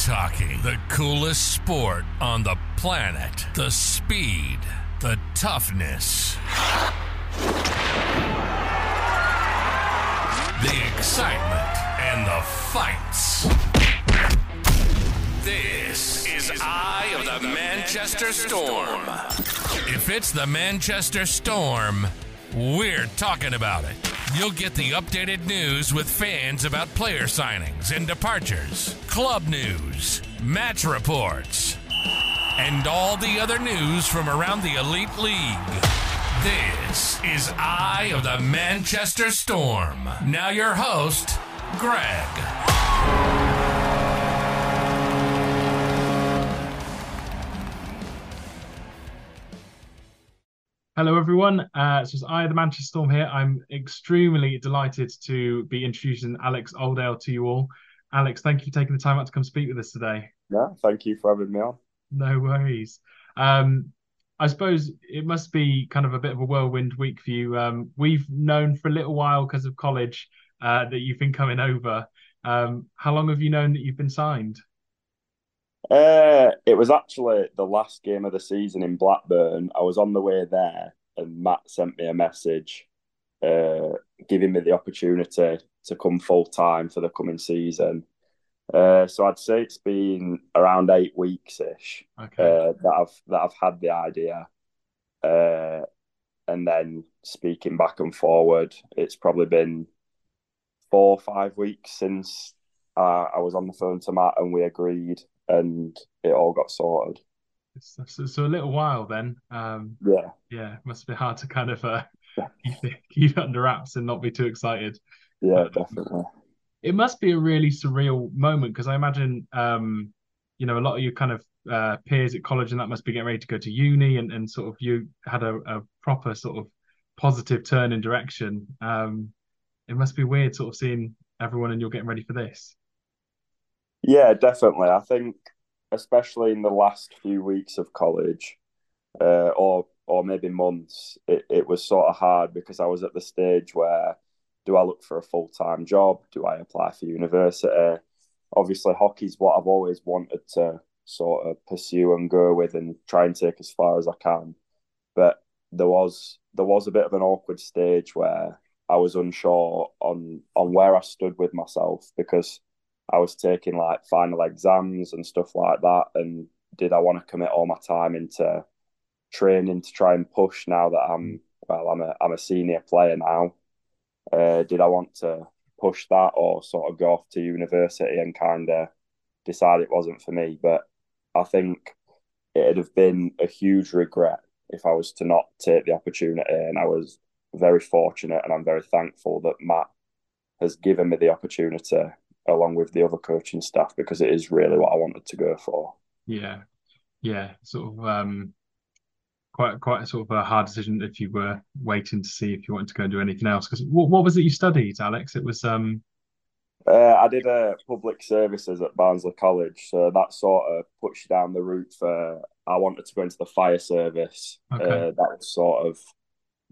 ice hockey, the coolest sport on the planet. The speed, the toughness, the excitement, and the fights. This is Eye of the Manchester Storm. If it's the Manchester Storm, we're talking about it. You'll get the updated news with fans about player signings and departures, club news, match reports, and all the other news from around the elite league. This is Eye of the Manchester Storm. Now your host, Greg. Hello everyone, it's just I, the Manchester Storm here. I'm extremely delighted to be introducing Alex Oldale to you all. Alex, thank you for taking the time out to come speak with us today. Yeah, thank you for having me on. No worries. I suppose it must be kind of a bit of a whirlwind week for you. We've known for a little while because of college that you've been coming over. How long have you known that you've been signed? It was actually the last game of the season in Blackburn. I was on the way there and Matt sent me a message giving me the opportunity to come full-time for the coming season. So I'd say it's been around 8 weeks-ish. Okay. that I've had the idea. And then speaking back and forward, it's probably been 4 or 5 weeks since I was on the phone to Matt and we agreed. And it all got sorted. So a little while then. Yeah, it must be hard to kind of keep it under wraps and not be too excited. Yeah, definitely. It must be a really surreal moment because I imagine, a lot of your kind of peers at college and that must be getting ready to go to uni and sort of you had a proper sort of positive turn in direction. It must be weird sort of seeing everyone and you're getting ready for this. Yeah, definitely. I think, especially in the last few weeks of college, or maybe months, it was sort of hard because I was at the stage where, do I look for a full-time job? Do I apply for university? Obviously, hockey's what I've always wanted to sort of pursue and go with and try and take as far as I can. But there was a bit of an awkward stage where I was unsure on where I stood with myself because I was taking like final exams and stuff like that. And did I want to commit all my time into training to try and push now that I'm a senior player now? Did I want to push that or sort of go off to university and kind of decide it wasn't for me? But I think it'd have been a huge regret if I was to not take the opportunity. And I was very fortunate and I'm very thankful that Matt has given me the opportunity along with the other coaching staff, because it is really what I wanted to go for. Yeah. Sort of quite a sort of a hard decision if you were waiting to see if you wanted to go and do anything else. Because what was it you studied, Alex? It was... I did public services at Barnsley College, so that sort of pushed down the route for... I wanted to go into the fire service. Okay. That was sort of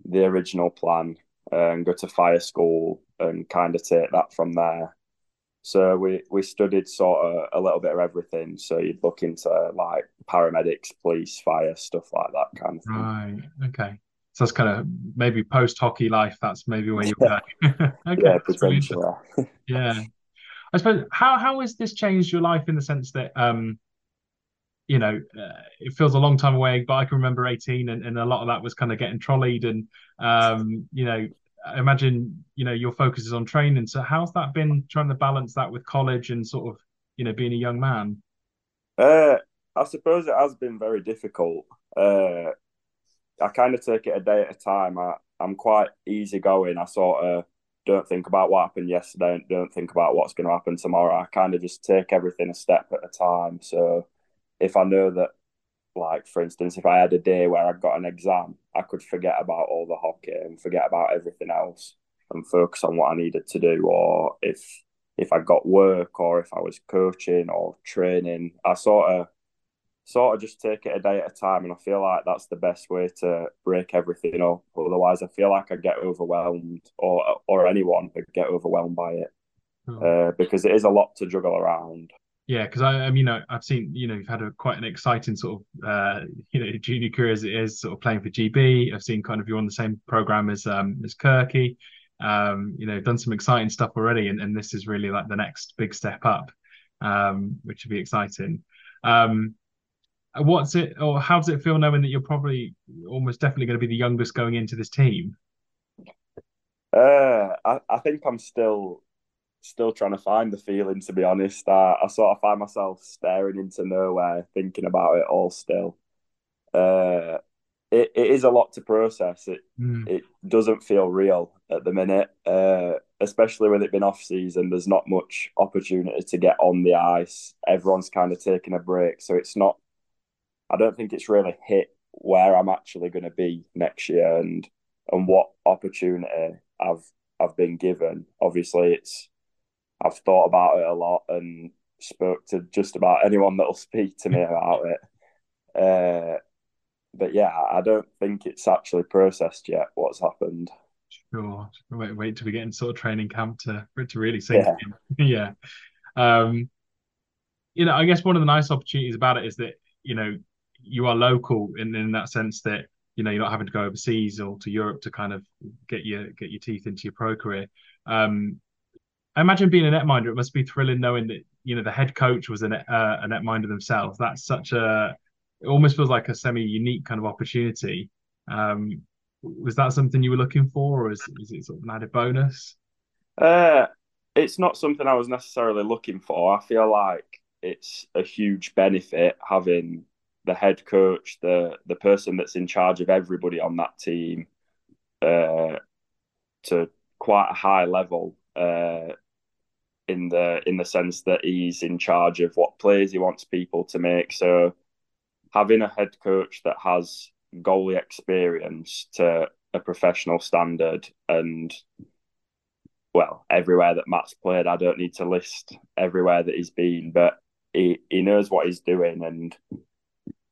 the original plan, and go to fire school and kind of take that from there. So we studied sort of a little bit of everything. So you'd look into like paramedics, police, fire, stuff like that kind of thing. Right. Okay. So that's kind of maybe post-hockey life. That's maybe where you're going. Okay, yeah, potentially. Yeah. I suppose, how has this changed your life in the sense that, it feels a long time away, but I can remember 18 and a lot of that was kind of getting trolleyed and, I imagine, your focus is on training. So how's that been trying to balance that with college and sort of, being a young man? I suppose it has been very difficult. I kind of take it a day at a time. I'm quite easygoing. I sort of don't think about what happened yesterday and don't think about what's going to happen tomorrow. I kind of just take everything a step at a time. So if I know that, like, for instance, if I had a day where I got an exam, I could forget about all the hockey and forget about everything else and focus on what I needed to do. Or if I got work or if I was coaching or training, I sort of just take it a day at a time. And I feel like that's the best way to break everything up. Otherwise, I feel like I get overwhelmed or anyone would get overwhelmed by it because it is a lot to juggle around. Yeah, because I've seen, you've had quite an exciting sort of, junior career as it is, sort of playing for GB. I've seen kind of you're on the same programme as Kirky. Done some exciting stuff already, and this is really like the next big step up, which would be exciting. What's it, or how does it feel knowing that you're probably almost definitely going to be the youngest going into this team? I think I'm still trying to find the feeling, to be honest. I sort of find myself staring into nowhere, thinking about it all still. It is a lot to process. It doesn't feel real at the minute, especially with it being off season. There's not much opportunity to get on the ice. Everyone's kind of taking a break, so it's not. I don't think it's really hit where I'm actually going to be next year and what opportunity I've been given. Obviously, I've thought about it a lot and spoke to just about anyone that'll speak to me about it. But yeah, I don't think it's actually processed yet what's happened. Sure. Wait till we get in sort of training camp to really sink in. Yeah. I guess one of the nice opportunities about it is that, you are local in that sense that, you're not having to go overseas or to Europe to kind of get your teeth into your pro career. I imagine being a netminder, it must be thrilling knowing that, the head coach was a netminder themselves. That's such it almost feels like a semi-unique kind of opportunity. Was that something you were looking for, or is it sort of an added bonus? It's not something I was necessarily looking for. I feel like it's a huge benefit having the head coach, the person that's in charge of everybody on that team, to quite a high level, in the sense that he's in charge of what plays he wants people to make. So having a head coach that has goalie experience to a professional standard, and well, everywhere that Matt's played, I don't need to list everywhere that he's been, but he knows what he's doing, and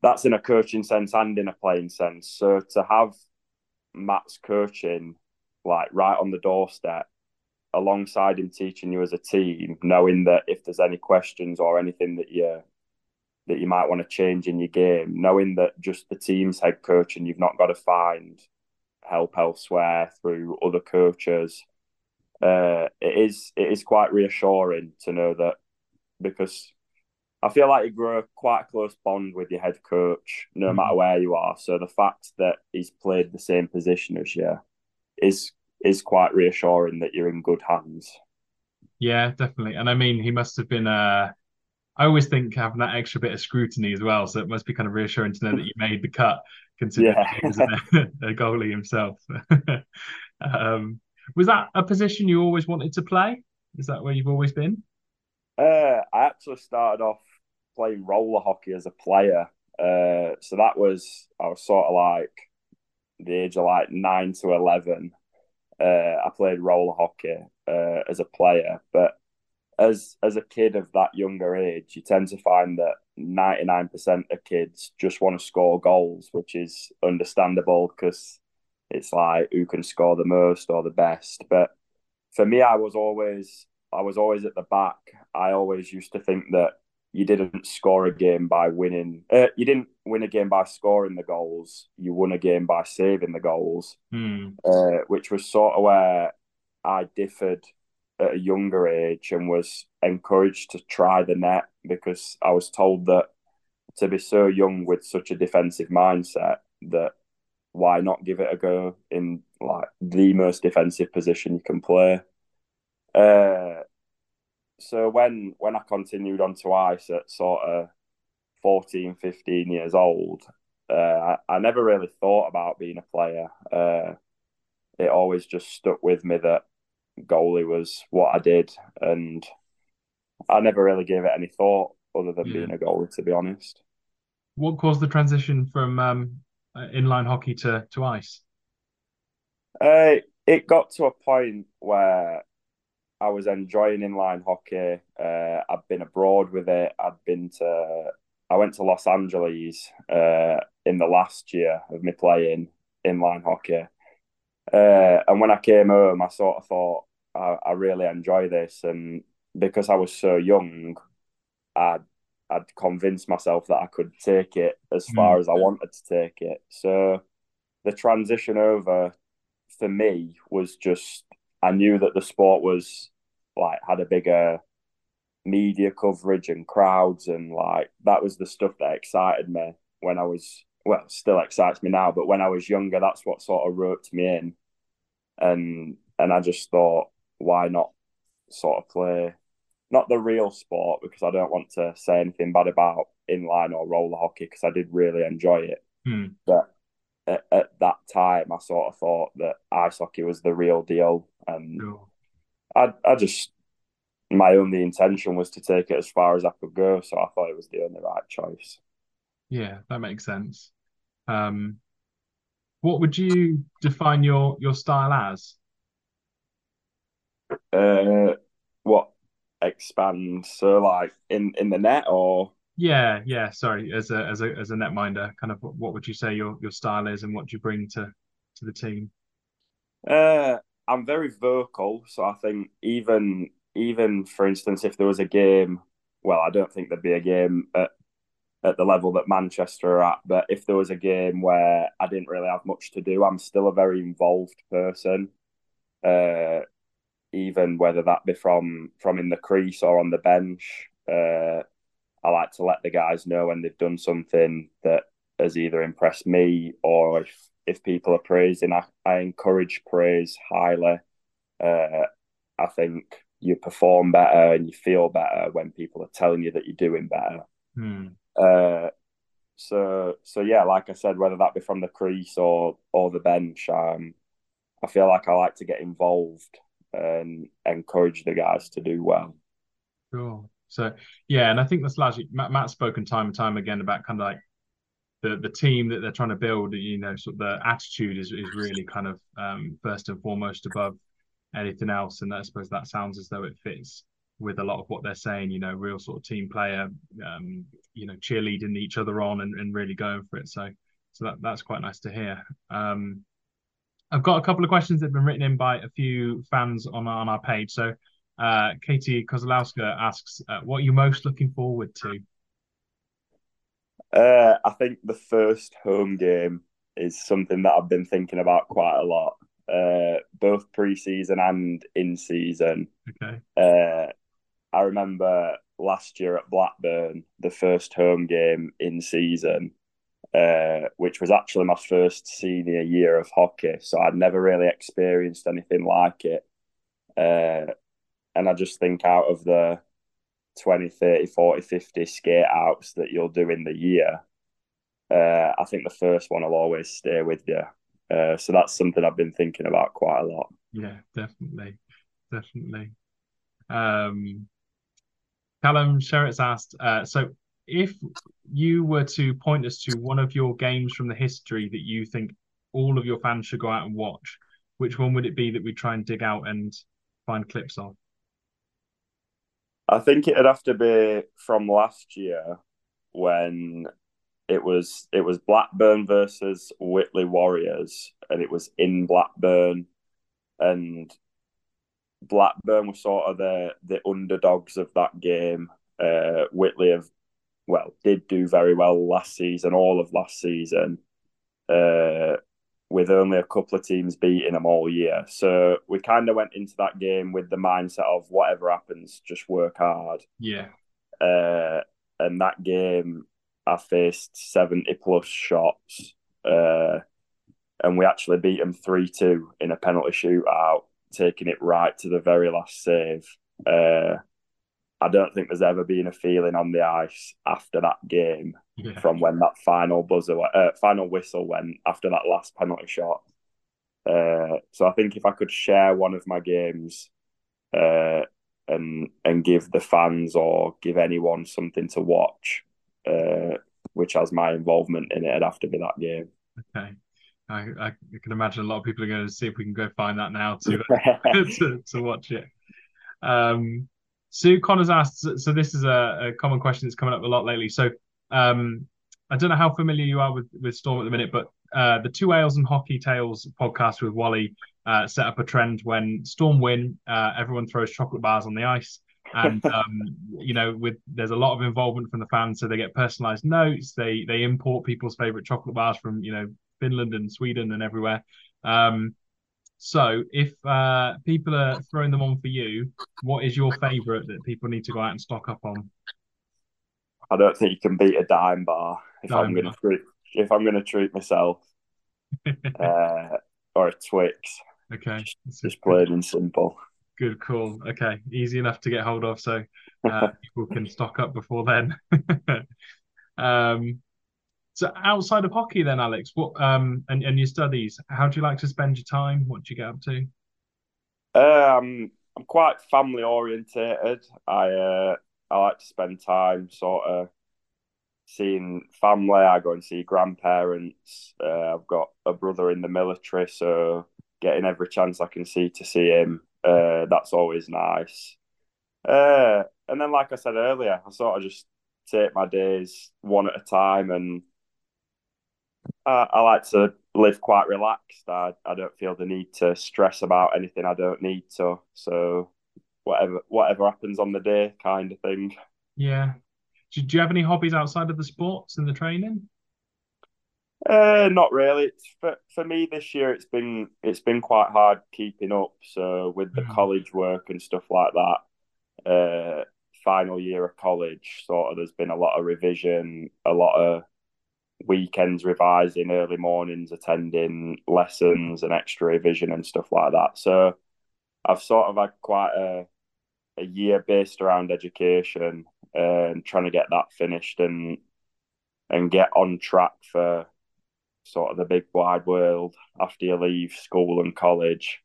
that's in a coaching sense and in a playing sense. So to have Matt's coaching like right on the doorstep, alongside him teaching you as a team, knowing that if there's any questions or anything that you might want to change in your game, knowing that just the team's head coach and you've not got to find help elsewhere through other coaches, it is quite reassuring to know that, because I feel like you grow quite a close bond with your head coach no matter where you are. So the fact that he's played the same position as you is quite reassuring that you're in good hands. Yeah, definitely. And I mean, he must have been... I always think having that extra bit of scrutiny as well, so it must be kind of reassuring to know that you made the cut, considering he was a goalie himself. Was that a position you always wanted to play? Is that where you've always been? I actually started off playing roller hockey as a player. So that was, I was sort of like the age of like 9 to 11. I played roller hockey as a player, but as a kid of that younger age, you tend to find that 99% of kids just want to score goals, which is understandable because it's like who can score the most or the best. But for me, I was always at the back. I always used to think that you didn't score a game by winning. You didn't win a game by scoring the goals. You won a game by saving the goals, which was sort of where I differed at a younger age and was encouraged to try the net, because I was told that to be so young with such a defensive mindset, that why not give it a go in like the most defensive position you can play. So when I continued onto ice at sort of 14, 15 years old, I never really thought about being a player. It always just stuck with me that goalie was what I did, and I never really gave it any thought other than being a goalie, to be honest. What caused the transition from inline hockey to ice? It got to a point where I was enjoying inline hockey. I'd been abroad with it. I went to Los Angeles in the last year of me playing inline hockey. And when I came home, I sort of thought, I really enjoy this. And because I was so young, I'd convinced myself that I could take it as far as I wanted to take it. So the transition over for me was just, I knew that the sport was like had a bigger media coverage and crowds, and like that was the stuff that excited me when I was, well, still excites me now, but when I was younger, that's what sort of roped me in. And I just thought, why not sort of play, not the real sport, because I don't want to say anything bad about inline or roller hockey, because I did really enjoy it. But at that time, I sort of thought that ice hockey was the real deal. And I just, my only intention was to take it as far as I could go. So I thought it was the only right choice. Yeah, that makes sense. What would you define your style as? What expand? So like in the net or? Yeah. Sorry, as a netminder, kind of what would you say your style is, and what do you bring to the team? I'm very vocal, so I think even for instance, if there was a game, well, I don't think there'd be a game at the level that Manchester are at, but if there was a game where I didn't really have much to do, I'm still a very involved person. Even whether that be from in the crease or on the bench, I like to let the guys know when they've done something that has either impressed me, or if people are praising, I encourage praise highly. I think you perform better and you feel better when people are telling you that you're doing better. So yeah, like I said, whether that be from the crease or the bench, I feel like I like to get involved and encourage the guys to do well. Cool. So yeah, and I think that's largely Matt's spoken time and time again about kind of like the team that they're trying to build. You know, sort of the attitude is really kind of first and foremost above anything else, and I suppose that sounds as though it fits with a lot of what they're saying. You know, real sort of team player, you know, cheerleading each other on and really going for it. So that's quite nice to hear. I've got a couple of questions that have been written in by a few fans on our page. So Katie Kozlowska asks, what are you most looking forward to? I think the first home game is something that I've been thinking about quite a lot, both pre-season and in-season. Okay. I remember last year at Blackburn, the first home game in season, which was actually my first senior year of hockey. So I'd never really experienced anything like it. And I just think out of the 20, 30, 40, 50 skate outs that you'll do in the year, I think the first one will always stay with you. So that's something I've been thinking about quite a lot. Yeah, definitely. Callum Sherratt's asked, so if you were to point us to one of your games from the history that you think all of your fans should go out and watch, which one would it be that we try and dig out and find clips of? I think it'd have to be from last year when it was Blackburn versus Whitley Warriors, and it was in Blackburn, and Blackburn were sort of the underdogs of that game. Whitley did do very well last season, all of last season, with only a couple of teams beating them all year. So we kind of went into that game with the mindset of whatever happens, just work hard. Yeah. And that game, I faced 70-plus shots, and we actually beat them 3-2 in a penalty shootout, taking it right to the very last save. I don't think there's ever been a feeling on the ice after that game from when that final buzzer, final whistle went after that last penalty shot. So I think if I could share one of my games and give the fans or give anyone something to watch, which has my involvement in it, it'd have to be that game. Okay. I can imagine a lot of people are going to see if we can go find that now to watch it. Sue Connors asked, so this is a common question that's coming up a lot lately. So I don't know how familiar you are with Storm at the minute, but the Two Ales and Hockey Tales podcast with Wally set up a trend when Storm win, everyone throws chocolate bars on the ice. And you know, with there's a lot of involvement from the fans, so they get personalised notes. They import people's favourite chocolate bars from, you know, Finland and Sweden and everywhere. So if people are throwing them on for you, what is your favourite that people need to go out and stock up on? I don't think you can beat a dime bar if I'm going to treat myself, or a Twix. Okay, just plain and simple. Good call. Okay, easy enough to get hold of, so people can stock up before then. So outside of hockey then, Alex, what and your studies, how do you like to spend your time? What do you get up to? I'm quite family orientated. I like to spend time sort of seeing family. I go and see grandparents. I've got a brother in the military, so getting every chance I can see him. That's always nice. And then, like I said earlier, I sort of just take my days one at a time, and I like to live quite relaxed. I don't feel the need to stress about anything I don't need to. So whatever happens on the day kind of thing. Yeah. Do you have any hobbies outside of the sports and the training? Not really. For me this year, it's been quite hard keeping up. So with the college work and stuff like that, final year of college, sort of there's been a lot of revision, a lot of weekends revising, early mornings attending lessons and extra revision and stuff like that. So I've sort of had quite a year based around education and trying to get that finished and get on track for sort of the big wide world after you leave school and college.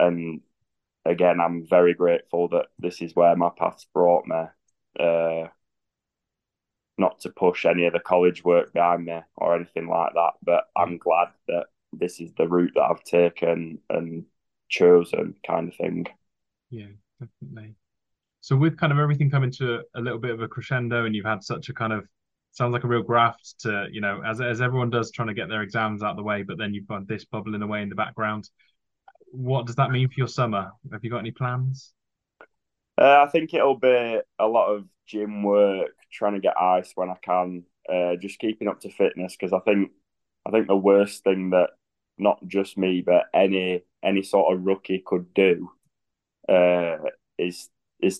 And again, I'm very grateful that this is where my path's brought me. Not to push any of the college work behind me or anything like that, but I'm glad that this is the route that I've taken and chosen, kind of thing. Yeah, definitely. So with kind of everything coming to a little bit of a crescendo, and you've had such a kind of, sounds like a real graft to, you know, as everyone does, trying to get their exams out of the way, but then you've got this bubbling away in the background. What does that mean for your summer? Have you got any plans? I think it'll be a lot of gym work, trying to get ice when I can, just keeping up to fitness, because I think the worst thing that not just me but any sort of rookie could do is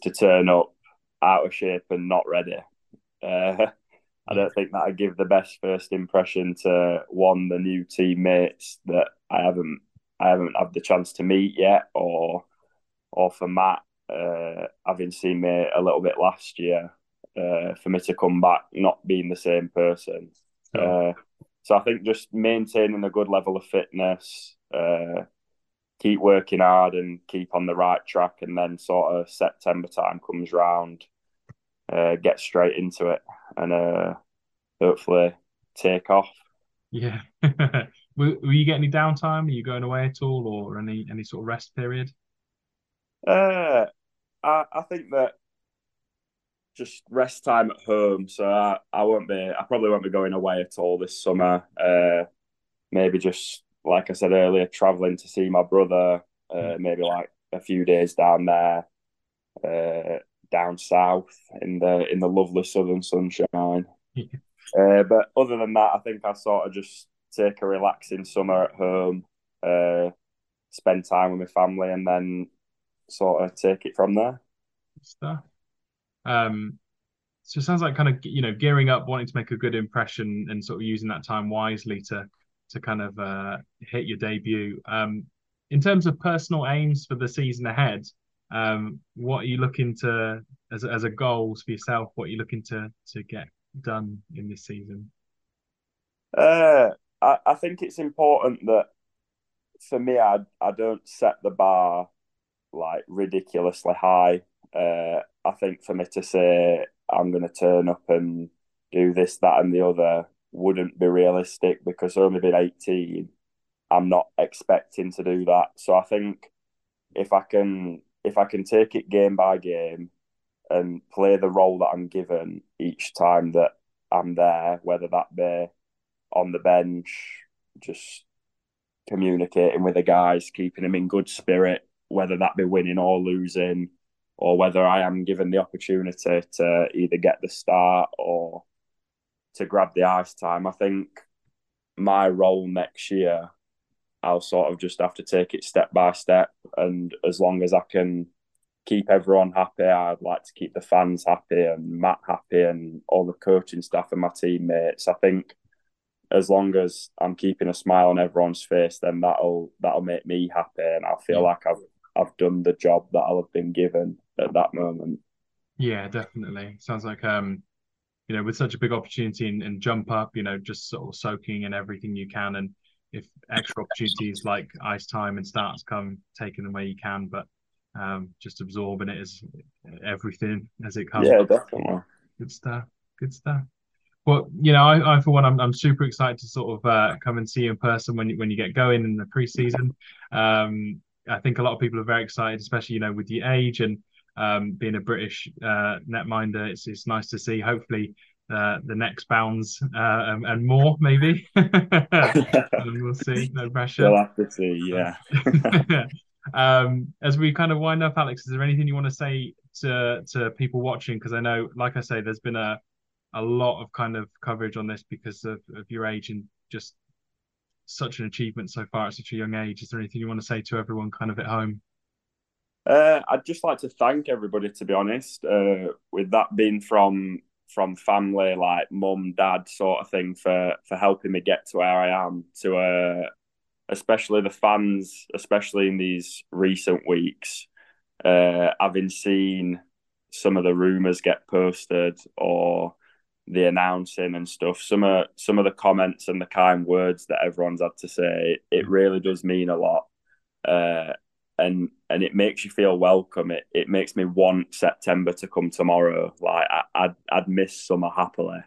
to turn up out of shape and not ready. I don't think that I give the best first impression to one, the new teammates that I haven't had the chance to meet yet, or for Matt, having seen me a little bit last year, for me to come back not being the same person. Yeah. So I think just maintaining a good level of fitness, keep working hard and keep on the right track, and then sort of September time comes round, get straight into it and hopefully take off. Yeah. Will you get any downtime? Are you going away at all, or any sort of rest period? I think that just rest time at home. So I probably won't be going away at all this summer. Maybe just, like I said earlier, travelling to see my brother, maybe like a few days down there, down south in the lovely southern sunshine. But other than that, I think I sort of just take a relaxing summer at home, spend time with my family, and then sort of take it from there. Good stuff. So it sounds like kind of, you know, gearing up, wanting to make a good impression and sort of using that time wisely to kind of hit your debut. In terms of personal aims for the season ahead, what are you looking to, as a goals for yourself, what are you looking to get done in this season? I think it's important that, for me, I don't set the bar like ridiculously high. I think for me to say I'm going to turn up and do this, that and the other wouldn't be realistic, because only being 18, I'm not expecting to do that. So I think if I can take it game by game and play the role that I'm given each time that I'm there, whether that be on the bench, just communicating with the guys, keeping them in good spirit, whether that be winning or losing, or whether I am given the opportunity to either get the start or to grab the ice time. I think my role next year, I'll sort of just have to take it step by step. And as long as I can keep everyone happy, I'd like to keep the fans happy and Matt happy and all the coaching staff and my teammates. I think as long as I'm keeping a smile on everyone's face, then that'll make me happy, and I feel like I've done the job that I'll have been given at that moment. Yeah, definitely. Sounds like with such a big opportunity and jump up, just sort of soaking in everything you can, and if extra opportunities like ice time and starts come, taking them where you can, but just absorbing it as everything as it comes. Yeah, definitely. Good stuff. Well, I for one, I'm super excited to sort of come and see you in person when you get going in the preseason. I think a lot of people are very excited, especially with your age and being a British netminder. It's nice to see. Hopefully, the next bounds and more, maybe. We'll see. No pressure. We'll have to see. Yeah. As we kind of wind up, Alex, is there anything you want to say to people watching? Because I know, like I say, there's been a lot of kind of coverage on this because of your age and just such an achievement so far at such a young age. Is there anything you want to say to everyone kind of at home? I'd just like to thank everybody, to be honest, with that being from family, like mum, dad sort of thing, for helping me get to where I am, to especially the fans, especially in these recent weeks, having seen some of the rumours get posted or the announcing and stuff, some of the comments and the kind words that everyone's had to say, it really does mean a lot. And it makes you feel welcome. It makes me want September to come tomorrow. Like I'd miss summer happily,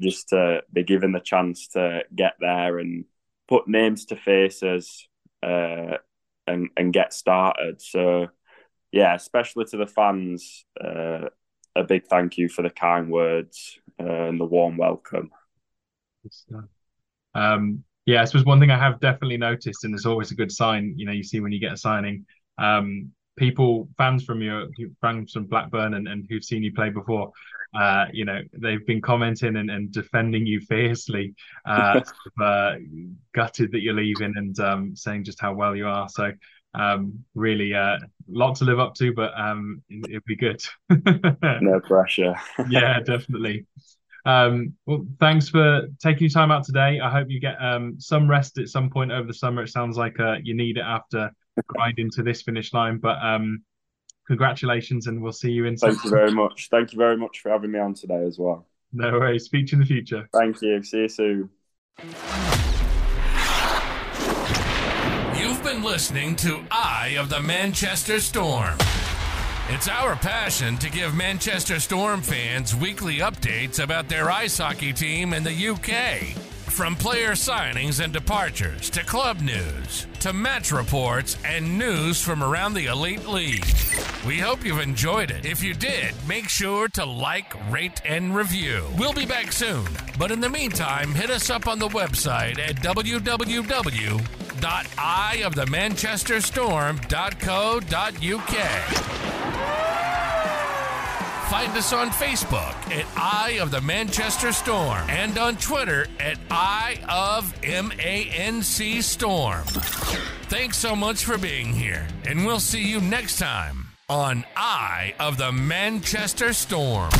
just to be given the chance to get there and put names to faces, and get started. So yeah, especially to the fans, a big thank you for the kind words and the warm welcome. Yeah, I suppose one thing I have definitely noticed, and it's always a good sign, you see when you get a signing, fans from Blackburn and who've seen you play before, they've been commenting and defending you fiercely, gutted that you're leaving and saying just how well you are. So really lot to live up to, but it'd be good. No pressure. Yeah, definitely. Well, thanks for taking your time out today. I hope you get some rest at some point over the summer. It sounds like you need it after grinding to this finish line, but congratulations, and we'll see you in September. Thank you very much for having me on today as well. No worries. Speak to you in the future. Thank you. See you soon. You've been listening to Eye of the Manchester Storm. It's our passion to give Manchester Storm fans weekly updates about their ice hockey team in the UK. From player signings and departures, to club news, to match reports, and news from around the elite league. We hope you've enjoyed it. If you did, make sure to like, rate, and review. We'll be back soon, but in the meantime, hit us up on the website at www.eyeofthemanchesterstorm.co.uk. Find us on Facebook at Eye of the Manchester Storm and on Twitter at Eye of MANC Storm. Thanks so much for being here, and we'll see you next time on Eye of the Manchester Storm.